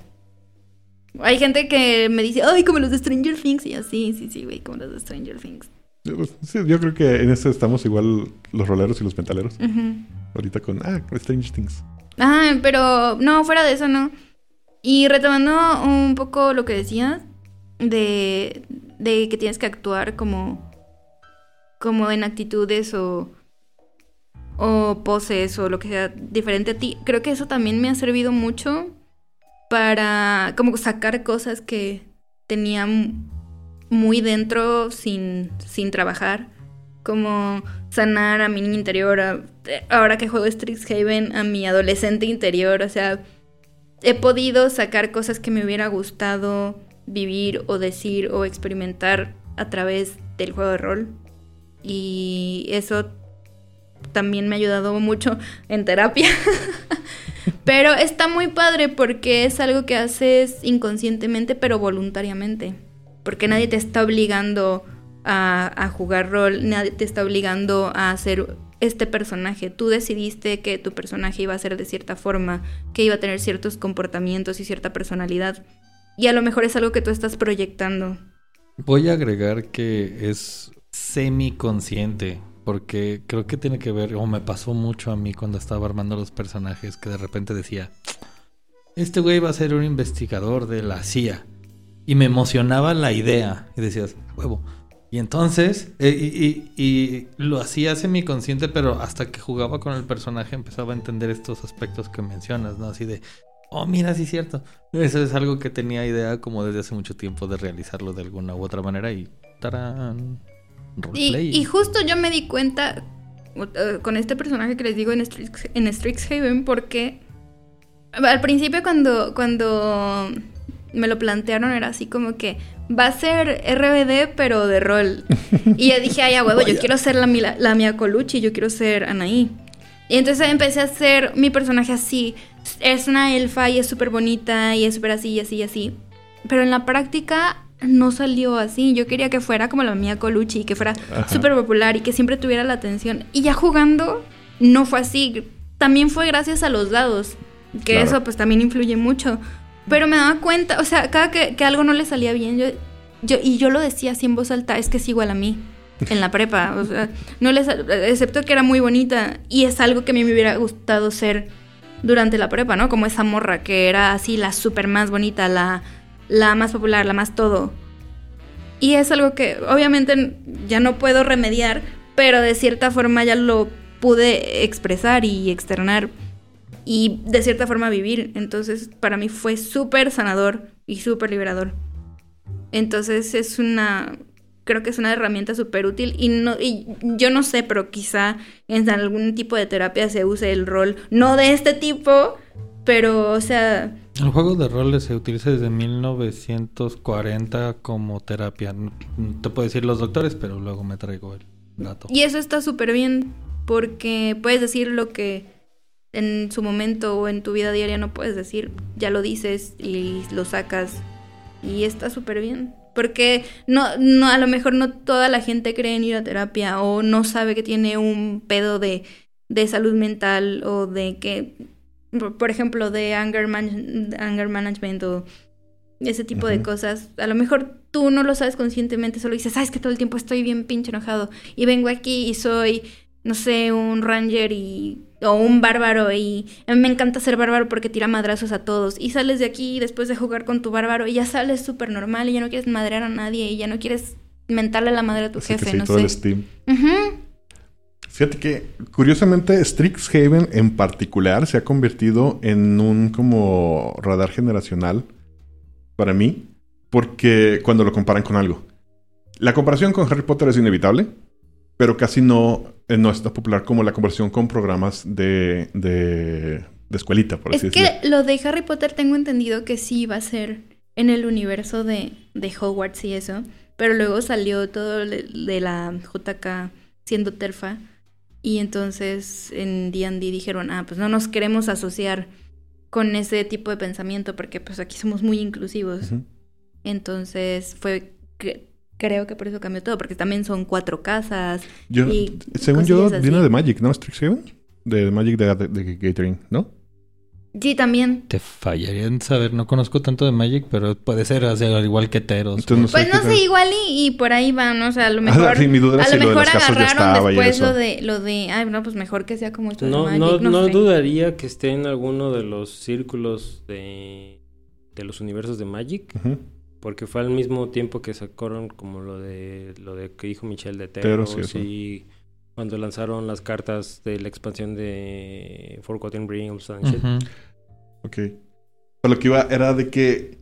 Hay gente que me dice, ay, como los de Stranger Things. Y yo, sí, güey, como los de Stranger Things. Sí, yo creo que en este estamos igual los roleros y los metaleros. Uh-huh. Ahorita con, Stranger Things. Ah, pero no, fuera de eso, no. Y retomando un poco lo que decías de que tienes que actuar como en actitudes o poses o lo que sea diferente a ti. Creo que eso también me ha servido mucho para como sacar cosas que tenía muy dentro sin trabajar, como sanar a mi niña interior, ahora que juego Strixhaven, a mi adolescente interior. O sea, he podido sacar cosas que me hubiera gustado vivir o decir o experimentar a través del juego de rol, y eso también me ha ayudado mucho en terapia. Pero está muy padre porque es algo que haces inconscientemente, pero voluntariamente. Porque nadie te está obligando a jugar rol, nadie te está obligando a hacer este personaje. Tú decidiste que tu personaje iba a ser de cierta forma, que iba a tener ciertos comportamientos y cierta personalidad. Y a lo mejor es algo que tú estás proyectando. Voy a agregar que es semiconsciente. Porque creo que tiene que ver, o me pasó mucho a mí cuando estaba armando los personajes, que de repente decía, este güey va a ser un investigador de la CIA. Y me emocionaba la idea. Y decías, huevo. Y entonces, y lo hacía semiconsciente, pero hasta que jugaba con el personaje empezaba a entender estos aspectos que mencionas, ¿no? Así de, oh, mira, sí es cierto. Eso es algo que tenía idea como desde hace mucho tiempo de realizarlo de alguna u otra manera y ¡tarán! Y justo yo me di cuenta con este personaje que les digo en Strixhaven, porque al principio cuando me lo plantearon era así como que va a ser RBD pero de rol. Y yo dije, ay, a huevo, yo quiero ser la Mia Colucci, yo quiero ser Anaí. Y entonces empecé a hacer mi personaje así. Es una elfa y es súper bonita y es súper así y así y así. Pero en la práctica... no salió así. Yo quería que fuera como la Mia Colucci, que fuera súper popular y que siempre tuviera la atención. Y ya jugando, no fue así. También fue gracias a los dados, que claro, eso pues también influye mucho. Pero me daba cuenta, o sea, cada que algo no le salía bien, yo lo decía así en voz alta, es que es igual a mí, en la prepa. O sea, excepto que era muy bonita, y es algo que a mí me hubiera gustado ser durante la prepa, ¿no? Como esa morra que era así la súper más bonita, la más popular, la más todo. Y es algo que obviamente ya no puedo remediar, pero de cierta forma ya lo pude expresar y externar y de cierta forma vivir. Entonces para mí fue súper sanador y súper liberador. Entonces creo que es una herramienta súper útil y yo no sé, pero quizá en algún tipo de terapia se use el rol, no de este tipo, pero o sea... El juego de roles se utiliza desde 1940 como terapia. No te puedo decir los doctores, pero luego me traigo el dato. Y eso está súper bien, porque puedes decir lo que en su momento o en tu vida diaria no puedes decir. Ya lo dices y lo sacas, y está súper bien. Porque no, a lo mejor no toda la gente cree en ir a terapia o no sabe que tiene un pedo de salud mental o de que, por ejemplo, de anger management o ese tipo de cosas. A lo mejor tú no lo sabes conscientemente, solo dices, es que todo el tiempo estoy bien pinche enojado y vengo aquí y soy, no sé, un ranger o un bárbaro y a mí me encanta ser bárbaro porque tira madrazos a todos y sales de aquí después de jugar con tu bárbaro y ya sales súper normal y ya no quieres madrear a nadie y ya no quieres mentarle la madre a tu jefe, no sé. Todo el Steam. Uh-huh. Fíjate que, curiosamente, Strixhaven en particular se ha convertido en un como radar generacional para mí, porque cuando lo comparan con algo. La comparación con Harry Potter es inevitable, pero casi no es tan popular como la comparación con programas de escuelita, por así decirlo. Es que lo de Harry Potter tengo entendido que sí va a ser en el universo de Hogwarts y eso, pero luego salió todo de la JK siendo terfa, y entonces en D&D dijeron, pues no nos queremos asociar con ese tipo de pensamiento, porque pues aquí somos muy inclusivos. Uh-huh. Entonces fue... creo que por eso cambió todo, porque también son 4 casas. Según yo, viene de Magic, ¿no? Strixhaven. De Magic de Gathering, ¿no? Sí, también. Te fallaría en saber, no conozco tanto de Magic, pero puede ser al igual que Teros. Entonces, pues no sé, igual y por ahí van, o sea, a lo mejor. Ah, sí, mi duda es si lo de las casas ya estaba y eso. Lo de ay, no, pues mejor que sea como esto de Magic. No sé. Dudaría que esté en alguno de los círculos de los universos de Magic. Ajá. Uh-huh. Porque fue al mismo tiempo que sacaron como lo de que dijo Michelle de Teros y cuando lanzaron las cartas de la expansión de Forgotten Realms and shit. Ok. Pero lo que iba era de que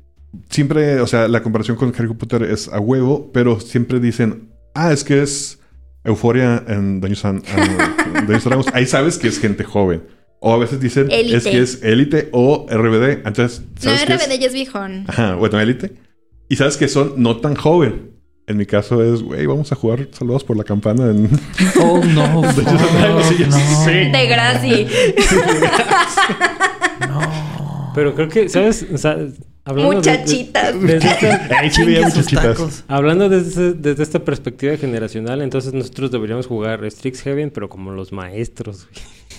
siempre, o sea, la comparación con Harry Potter es a huevo, pero siempre dicen, es que es Euforia en Dungeons and Dragons. Ahí sabes que es gente joven. O a veces dicen, Elite. Es que es Élite o RBD. Entonces, ¿sabes no, RBD ya es viejón. Ajá, bueno, Élite. Y sabes que son no tan joven. En mi caso es, güey, vamos a jugar Saludos por la Campana en... Oh, no. De Gracie. No. Pero creo que, ¿sabes? O sea, hablando muchachitas. Muchachitas. Hablando desde esta perspectiva generacional, entonces nosotros deberíamos jugar Strixhaven, pero como los maestros.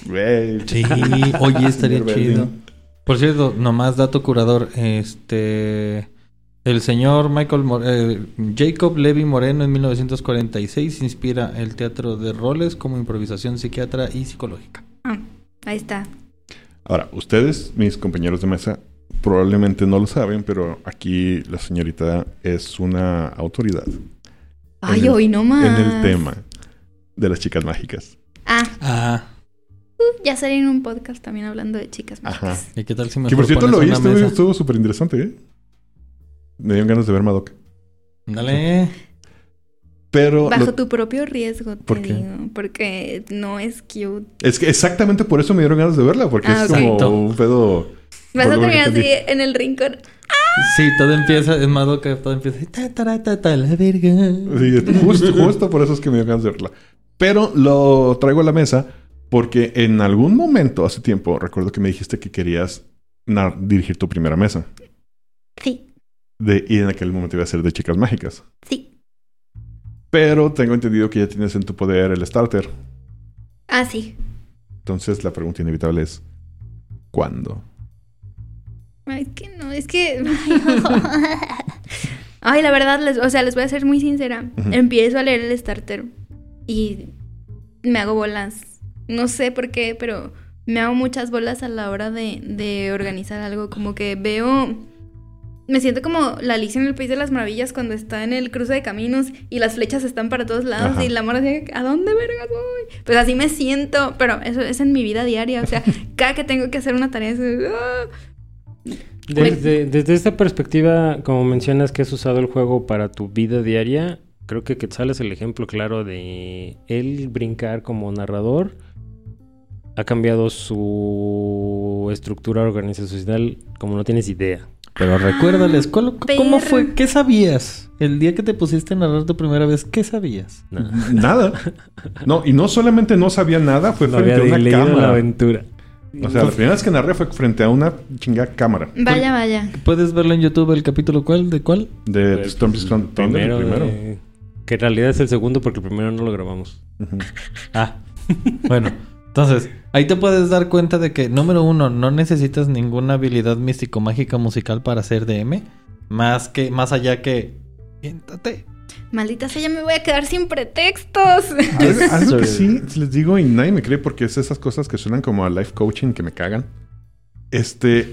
Güey. Sí. Oye, estaría chido. Por cierto, nomás dato curador. El señor Jacob Levi Moreno en 1946 inspira el teatro de roles como improvisación psiquiatra y psicológica. Ahí está. Ahora, ustedes, mis compañeros de mesa, probablemente no lo saben, pero aquí la señorita es una autoridad. Ay, hoy no más. En el tema de las chicas mágicas. Ya salí en un podcast también hablando de chicas mágicas. Ajá. ¿Y qué tal si me propones una mesa? Que por cierto lo oí, estuvo súper interesante, ¿eh? Me dieron ganas de ver Madoka. Dale. Pero... Bajo tu propio riesgo, digo. Porque no es cute. Es que exactamente por eso me dieron ganas de verla. Porque es okay. Como un pedo... Vas a terminar así en el rincón. Sí, todo empieza... Es Madoka, todo empieza... Ta, la verga. Sí, justo por eso es que me dieron ganas de verla. Pero lo traigo a la mesa porque en algún momento, hace tiempo, recuerdo que me dijiste que querías dirigir tu primera mesa. Sí. Y en aquel momento iba a ser de chicas mágicas. Sí. Pero tengo entendido que ya tienes en tu poder el starter. Sí. Entonces la pregunta inevitable es... ¿Cuándo? Es que... Ay, la verdad, les voy a ser muy sincera. Uh-huh. Empiezo a leer el starter y me hago bolas. No sé por qué, pero me hago muchas bolas a la hora de organizar algo. Como que veo... Me siento como la Alicia en el País de las Maravillas cuando está en el cruce de caminos y las flechas están para todos lados. Ajá. Y la morra dice, ¿a dónde vergas voy? Pues así me siento, pero eso es en mi vida diaria. O sea, cada que tengo que hacer una tarea es... Desde esta perspectiva, como mencionas que has usado el juego para tu vida diaria, creo que Quetzal es el ejemplo claro de él brincar como narrador. Ha cambiado su estructura organizacional como no tienes idea. Pero recuérdales, ¿cómo fue? ¿Qué sabías? El día que te pusiste a narrar tu primera vez, ¿qué sabías? Nada. No, y no solamente no sabía nada, fue frente a una cámara. La aventura. O sea, la primera vez que narré fue frente a una chingada cámara. Vaya, vaya. ¿Puedes verlo en YouTube el capítulo cuál? ¿De cuál? De Storm King's Thunder, el primero. Que en realidad es el segundo porque el primero no lo grabamos. Uh-huh. Ah. Bueno, entonces, ahí te puedes dar cuenta de que, número uno, no necesitas ninguna habilidad místico-mágica musical para ser DM. Más allá que... Siéntate. Maldita sea, ya me voy a quedar sin pretextos. Algo que sí les digo y nadie me cree porque es esas cosas que suenan como a life coaching que me cagan.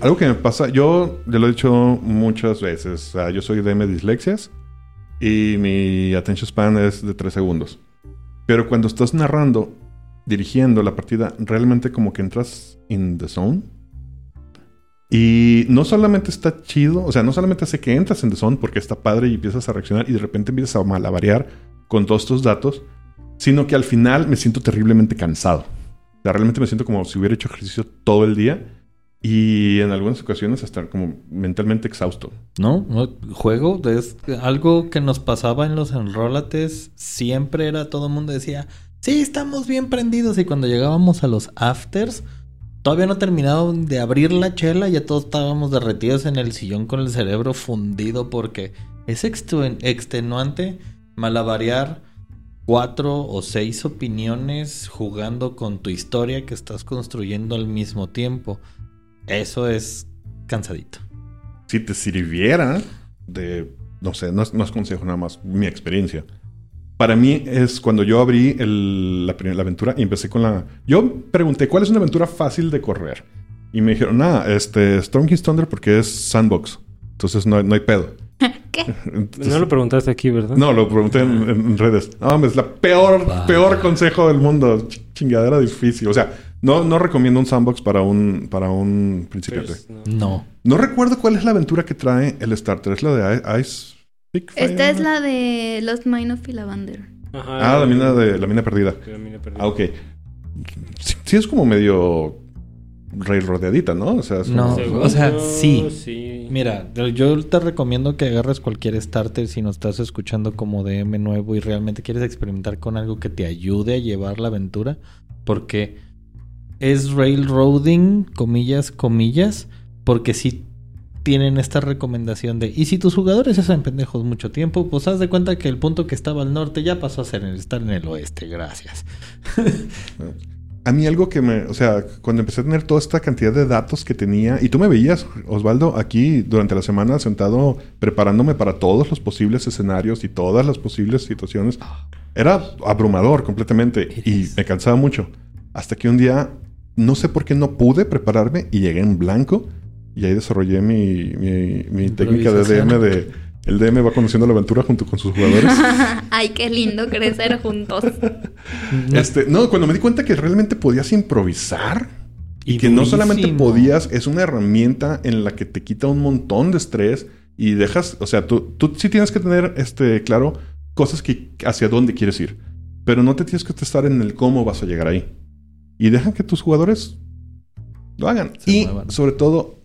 Algo que me pasa... Yo ya lo he dicho muchas veces. Yo soy DM dislexias. Y mi attention span es de 3 segundos. Pero cuando estás narrando, dirigiendo la partida, realmente como que entras in the zone. Y no solamente está chido, o sea, no solamente hace que entras in the zone porque está padre y empiezas a reaccionar y de repente empiezas a malabarear con todos estos datos, sino que al final me siento terriblemente cansado. O sea, realmente me siento como si hubiera hecho ejercicio todo el día. Y en algunas ocasiones hasta como mentalmente exhausto. No, juego es algo que nos pasaba en los enrólates. Siempre era, todo el mundo decía, sí, estamos bien prendidos. Y cuando llegábamos a los afters, todavía no terminaban de abrir la chela. Ya todos estábamos derretidos en el sillón con el cerebro fundido porque es extenuante malabarear 4 o 6 opiniones jugando con tu historia que estás construyendo al mismo tiempo. Eso es cansadito. Si te sirviera de... No sé, no es consejo nada más. Mi experiencia. Para mí es cuando yo abrí la aventura y empecé con la... Yo pregunté, ¿cuál es una aventura fácil de correr? Y me dijeron, Storm King's Thunder porque es sandbox. Entonces no hay pedo. ¿Qué? Entonces, no lo preguntaste aquí, ¿verdad? No, lo pregunté en redes. No, es la peor consejo del mundo. Chingadera difícil. O sea... No recomiendo un sandbox para un principiante. Pues no. No recuerdo cuál es la aventura que trae el starter. ¿Es la de Ice Pick? Esta es la de Lost Mine of Phandalin. Ajá. Ah, la mina perdida. La mina perdida. Ah, ok. Sí es como medio rodeadita, ¿no? O sea, no, seguro, o sea, sí. Mira, yo te recomiendo que agarres cualquier starter si nos estás escuchando como DM nuevo y realmente quieres experimentar con algo que te ayude a llevar la aventura. Porque... es railroading, comillas, porque sí tienen esta recomendación de... Y si tus jugadores hacen pendejos mucho tiempo, pues haz de cuenta que el punto que estaba al norte ya pasó a ser estar en el oeste. Gracias. A mí algo que me... O sea, cuando empecé a tener toda esta cantidad de datos que tenía... Y tú me veías, Osvaldo, aquí durante la semana sentado preparándome para todos los posibles escenarios y todas las posibles situaciones. Era abrumador completamente y me cansaba mucho. Hasta que un día... No sé por qué no pude prepararme y llegué en blanco y ahí desarrollé mi técnica de DM de... El DM va conociendo la aventura junto con sus jugadores. Ay, qué lindo crecer juntos. No, cuando me di cuenta que realmente podías improvisar y que no solamente podías... Es una herramienta en la que te quita un montón de estrés y dejas... O sea, tú sí tienes que tener claro cosas que hacia dónde quieres ir. Pero no te tienes que testar en el cómo vas a llegar ahí. Y dejan que tus jugadores lo hagan. Se muevan. Sobre todo,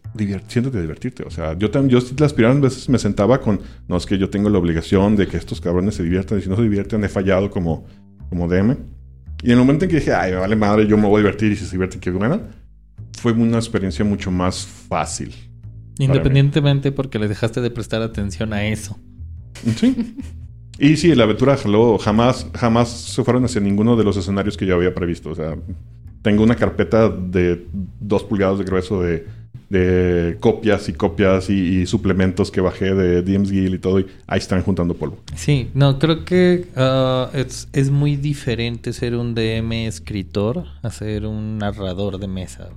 siéntate a divertirte. O sea, yo las primeras veces me sentaba con... No, es que yo tengo la obligación de que estos cabrones se diviertan. Y si no se divierten, he fallado como DM. Y en el momento en que dije... Ay, me vale madre, yo me voy a divertir. Y si se divierten, que ganan. Fue una experiencia mucho más fácil. Independientemente porque les dejaste de prestar atención a eso. Sí. Y sí, la aventura jaló. Jamás se fueron hacia ninguno de los escenarios que yo había previsto. O sea, tengo una carpeta de 2 pulgadas de grueso de copias y suplementos que bajé de DM's Guild y todo. Y ahí están juntando polvo. Sí, no, creo que es muy diferente ser un DM escritor a ser un narrador de mesa.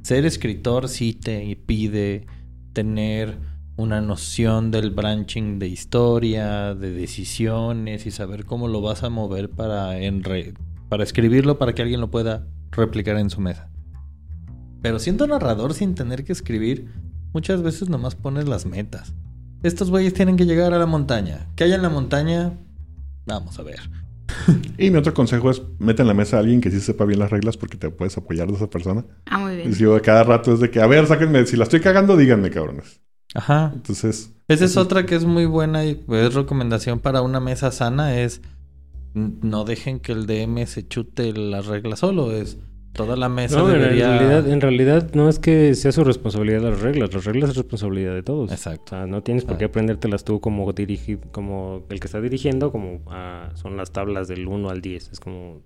Ser escritor sí te pide tener... una noción del branching de historia, de decisiones y saber cómo lo vas a mover para escribirlo para que alguien lo pueda replicar en su mesa. Pero siendo narrador sin tener que escribir, muchas veces nomás pones las metas. Estos güeyes tienen que llegar a la montaña. ¿Qué hay en la montaña? Vamos a ver. Y mi otro consejo es, mete en la mesa a alguien que sí sepa bien las reglas porque te puedes apoyar de esa persona. Ah, muy bien. Y yo cada rato es de que, a ver, sáquenme, si la estoy cagando, díganme, cabrones. Ajá. Entonces... Esa es otra que es muy buena y es recomendación para una mesa sana. Es... No dejen que el DM se chute la regla solo. Es... Toda la mesa no, debería... En realidad no es que sea su responsabilidad las reglas es responsabilidad de todos. Exacto. O sea, no tienes por qué aprendértelas tú como el que está dirigiendo, son las tablas del 1 al 10. Es como,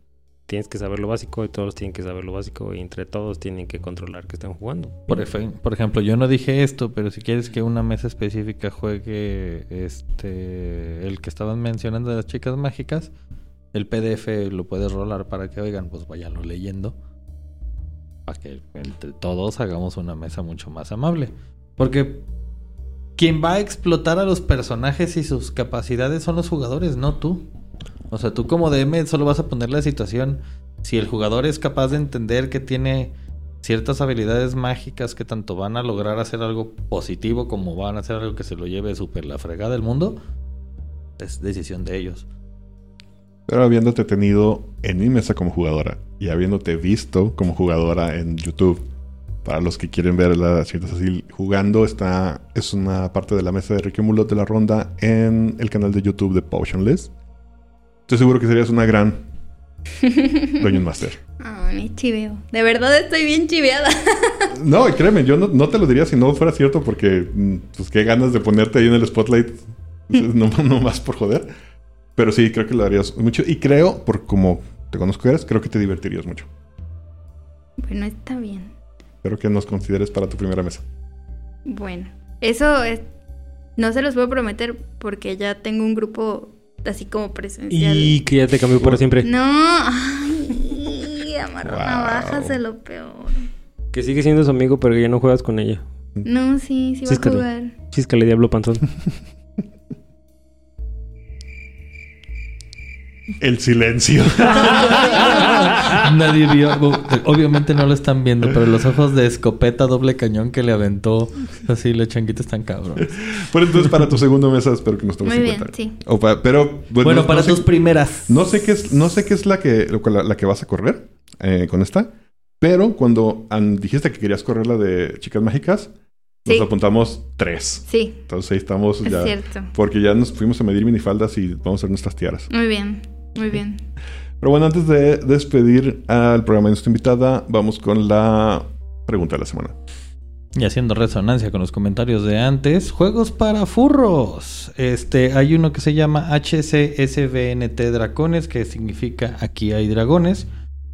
tienes que saber lo básico y todos tienen que saber lo básico y entre todos tienen que controlar que están jugando. Por ejemplo, yo no dije esto, pero si quieres que una mesa específica juegue el que estaban mencionando de las chicas mágicas, el PDF lo puedes rolar para que oigan, pues váyanlo leyendo. Para que entre todos hagamos una mesa mucho más amable. Porque quien va a explotar a los personajes y sus capacidades son los jugadores, no tú. O sea, tú como DM solo vas a poner la situación. Si el jugador es capaz de entender que tiene ciertas habilidades mágicas que tanto van a lograr hacer algo positivo como van a hacer algo que se lo lleve súper la fregada del mundo, es decisión de ellos. Pero habiéndote tenido en mi mesa como jugadora y habiéndote visto como jugadora en YouTube, para los que quieren ver las chicas así jugando, es una parte de la mesa de Richemulot de la ronda en el canal de YouTube de Potionless. Estoy seguro que serías una gran Dungeon Master. Ay, chiveo. De verdad estoy bien chiveada. No, créeme, yo no te lo diría si no fuera cierto, porque pues qué ganas de ponerte ahí en el spotlight, no más por joder. Pero sí, creo que lo harías mucho. Y creo, por como te conozco eres, creo que te divertirías mucho. Bueno, está bien. Espero que nos consideres para tu primera mesa. Bueno, eso es... No se los puedo prometer porque ya tengo un grupo así como presencial. Y que ya te cambió para siempre. No, ay, amarró navajas, es lo peor. Que sigue siendo su amigo, pero ya no juegas con ella. No, sí Císcale. Va a jugar. Císcale, diablo panzón. El silencio. Nadie vio. Obviamente no lo están viendo, pero los ojos de escopeta doble cañón que le aventó. Así los changuitos están cabrones. Pues entonces para tu segunda mesa espero que nos tomes en cuenta. Muy bien, sí. Pero, bueno, para tus primeras. No sé qué es la que vas a correr con esta. Pero cuando dijiste que querías correr la de Chicas Mágicas, nos apuntamos 3. Sí. Entonces ahí estamos ya. Es cierto. Porque ya nos fuimos a medir minifaldas y vamos a hacer nuestras tiaras. Muy bien, muy bien. Pero bueno, antes de despedir al programa de nuestra invitada, vamos con la pregunta de la semana. Y haciendo resonancia con los comentarios de antes, juegos para furros. Hay uno que se llama HCSVNT Dracones, que significa Aquí hay dragones,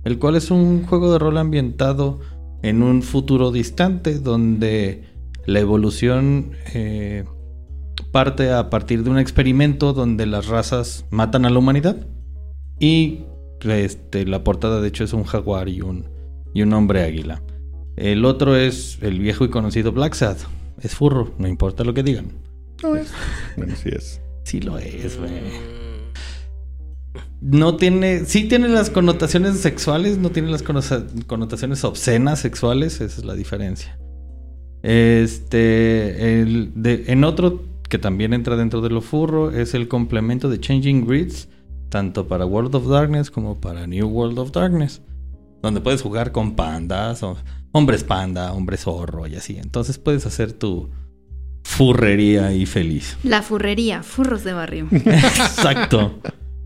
el cual es un juego de rol ambientado en un futuro distante donde... La evolución parte a partir de un experimento donde las razas matan a la humanidad. Y la portada de hecho es un jaguar y un hombre águila. El otro es el viejo y conocido Black Sad. Es furro, no importa lo que digan. No es. Bueno, sí es. Sí lo es, güey. Sí tiene las connotaciones sexuales, no tiene las connotaciones obscenas sexuales. Esa es la diferencia. En otro que también entra dentro de lo furro es el complemento de Changing Breeds, tanto para World of Darkness como para New World of Darkness, donde puedes jugar con pandas, o hombres panda, hombres zorro y así. Entonces puedes hacer tu furrería y feliz. La furrería, furros de barrio. Exacto.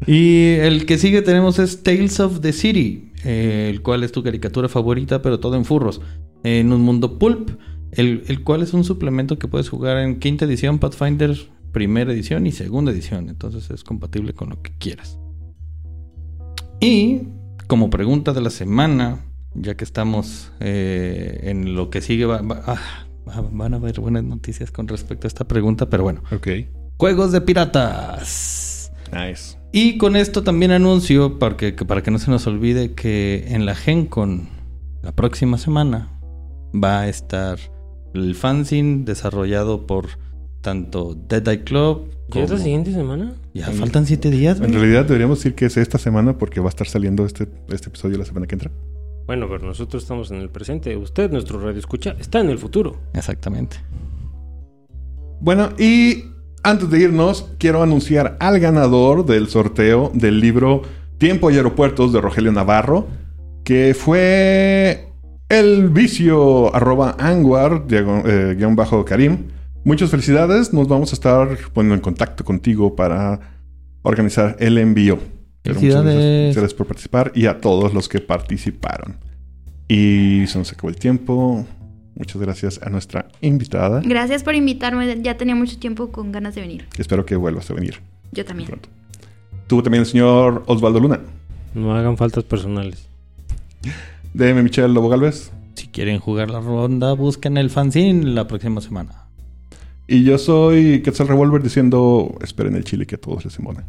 Y el que sigue tenemos es Tales of the City, el cual es tu caricatura favorita, pero todo en furros, en un mundo pulp. El cual es un suplemento que puedes jugar en quinta edición, Pathfinder, primera edición y segunda edición. Entonces es compatible con lo que quieras. Y como pregunta de la semana, ya que estamos en lo que sigue, van a haber buenas noticias con respecto a esta pregunta, pero bueno. Okay. Juegos de piratas. Nice. Y con esto también anuncio, para que no se nos olvide, que en la GenCon, la próxima semana, va a estar... El fanzine desarrollado por tanto Dead Eye Club... ¿Ya es la siguiente semana? Ya faltan 7 días. En realidad deberíamos decir que es esta semana porque va a estar saliendo este episodio la semana que entra. Bueno, pero nosotros estamos en el presente. Usted, nuestro radioescucha, está en el futuro. Exactamente. Bueno, y antes de irnos, quiero anunciar al ganador del sorteo del libro Tiempo y Aeropuertos de Rogelio Navarro, que fue... El vicio @anguar _ Karim. Muchas felicidades. Nos vamos a estar poniendo en contacto contigo para organizar el envío. Felicidades. Muchas gracias por participar y a todos los que participaron. Y se nos acabó el tiempo. Muchas gracias a nuestra invitada. Gracias por invitarme. Ya tenía mucho tiempo con ganas de venir. Espero que vuelvas a venir. Yo también. Pronto. Tú también, el señor Osvaldo Luna. No hagan faltas personales. DM Michelle Lobo Galvez. Si quieren jugar la ronda, busquen el fanzine la próxima semana. Y yo soy Quetzal Revolver diciendo: esperen el chile que a todos les embona.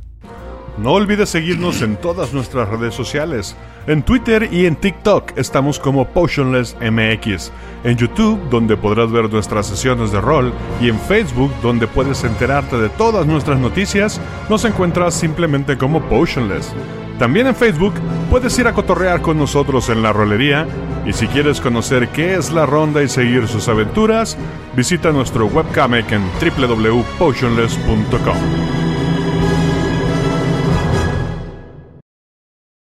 No olvides seguirnos en todas nuestras redes sociales. En Twitter y en TikTok estamos como PotionlessMX. En YouTube, donde podrás ver nuestras sesiones de rol. Y en Facebook, donde puedes enterarte de todas nuestras noticias, nos encuentras simplemente como Potionless. También en Facebook puedes ir a cotorrear con nosotros en la rolería. Y si quieres conocer qué es la ronda y seguir sus aventuras, visita nuestro webcomic en www.potionless.com.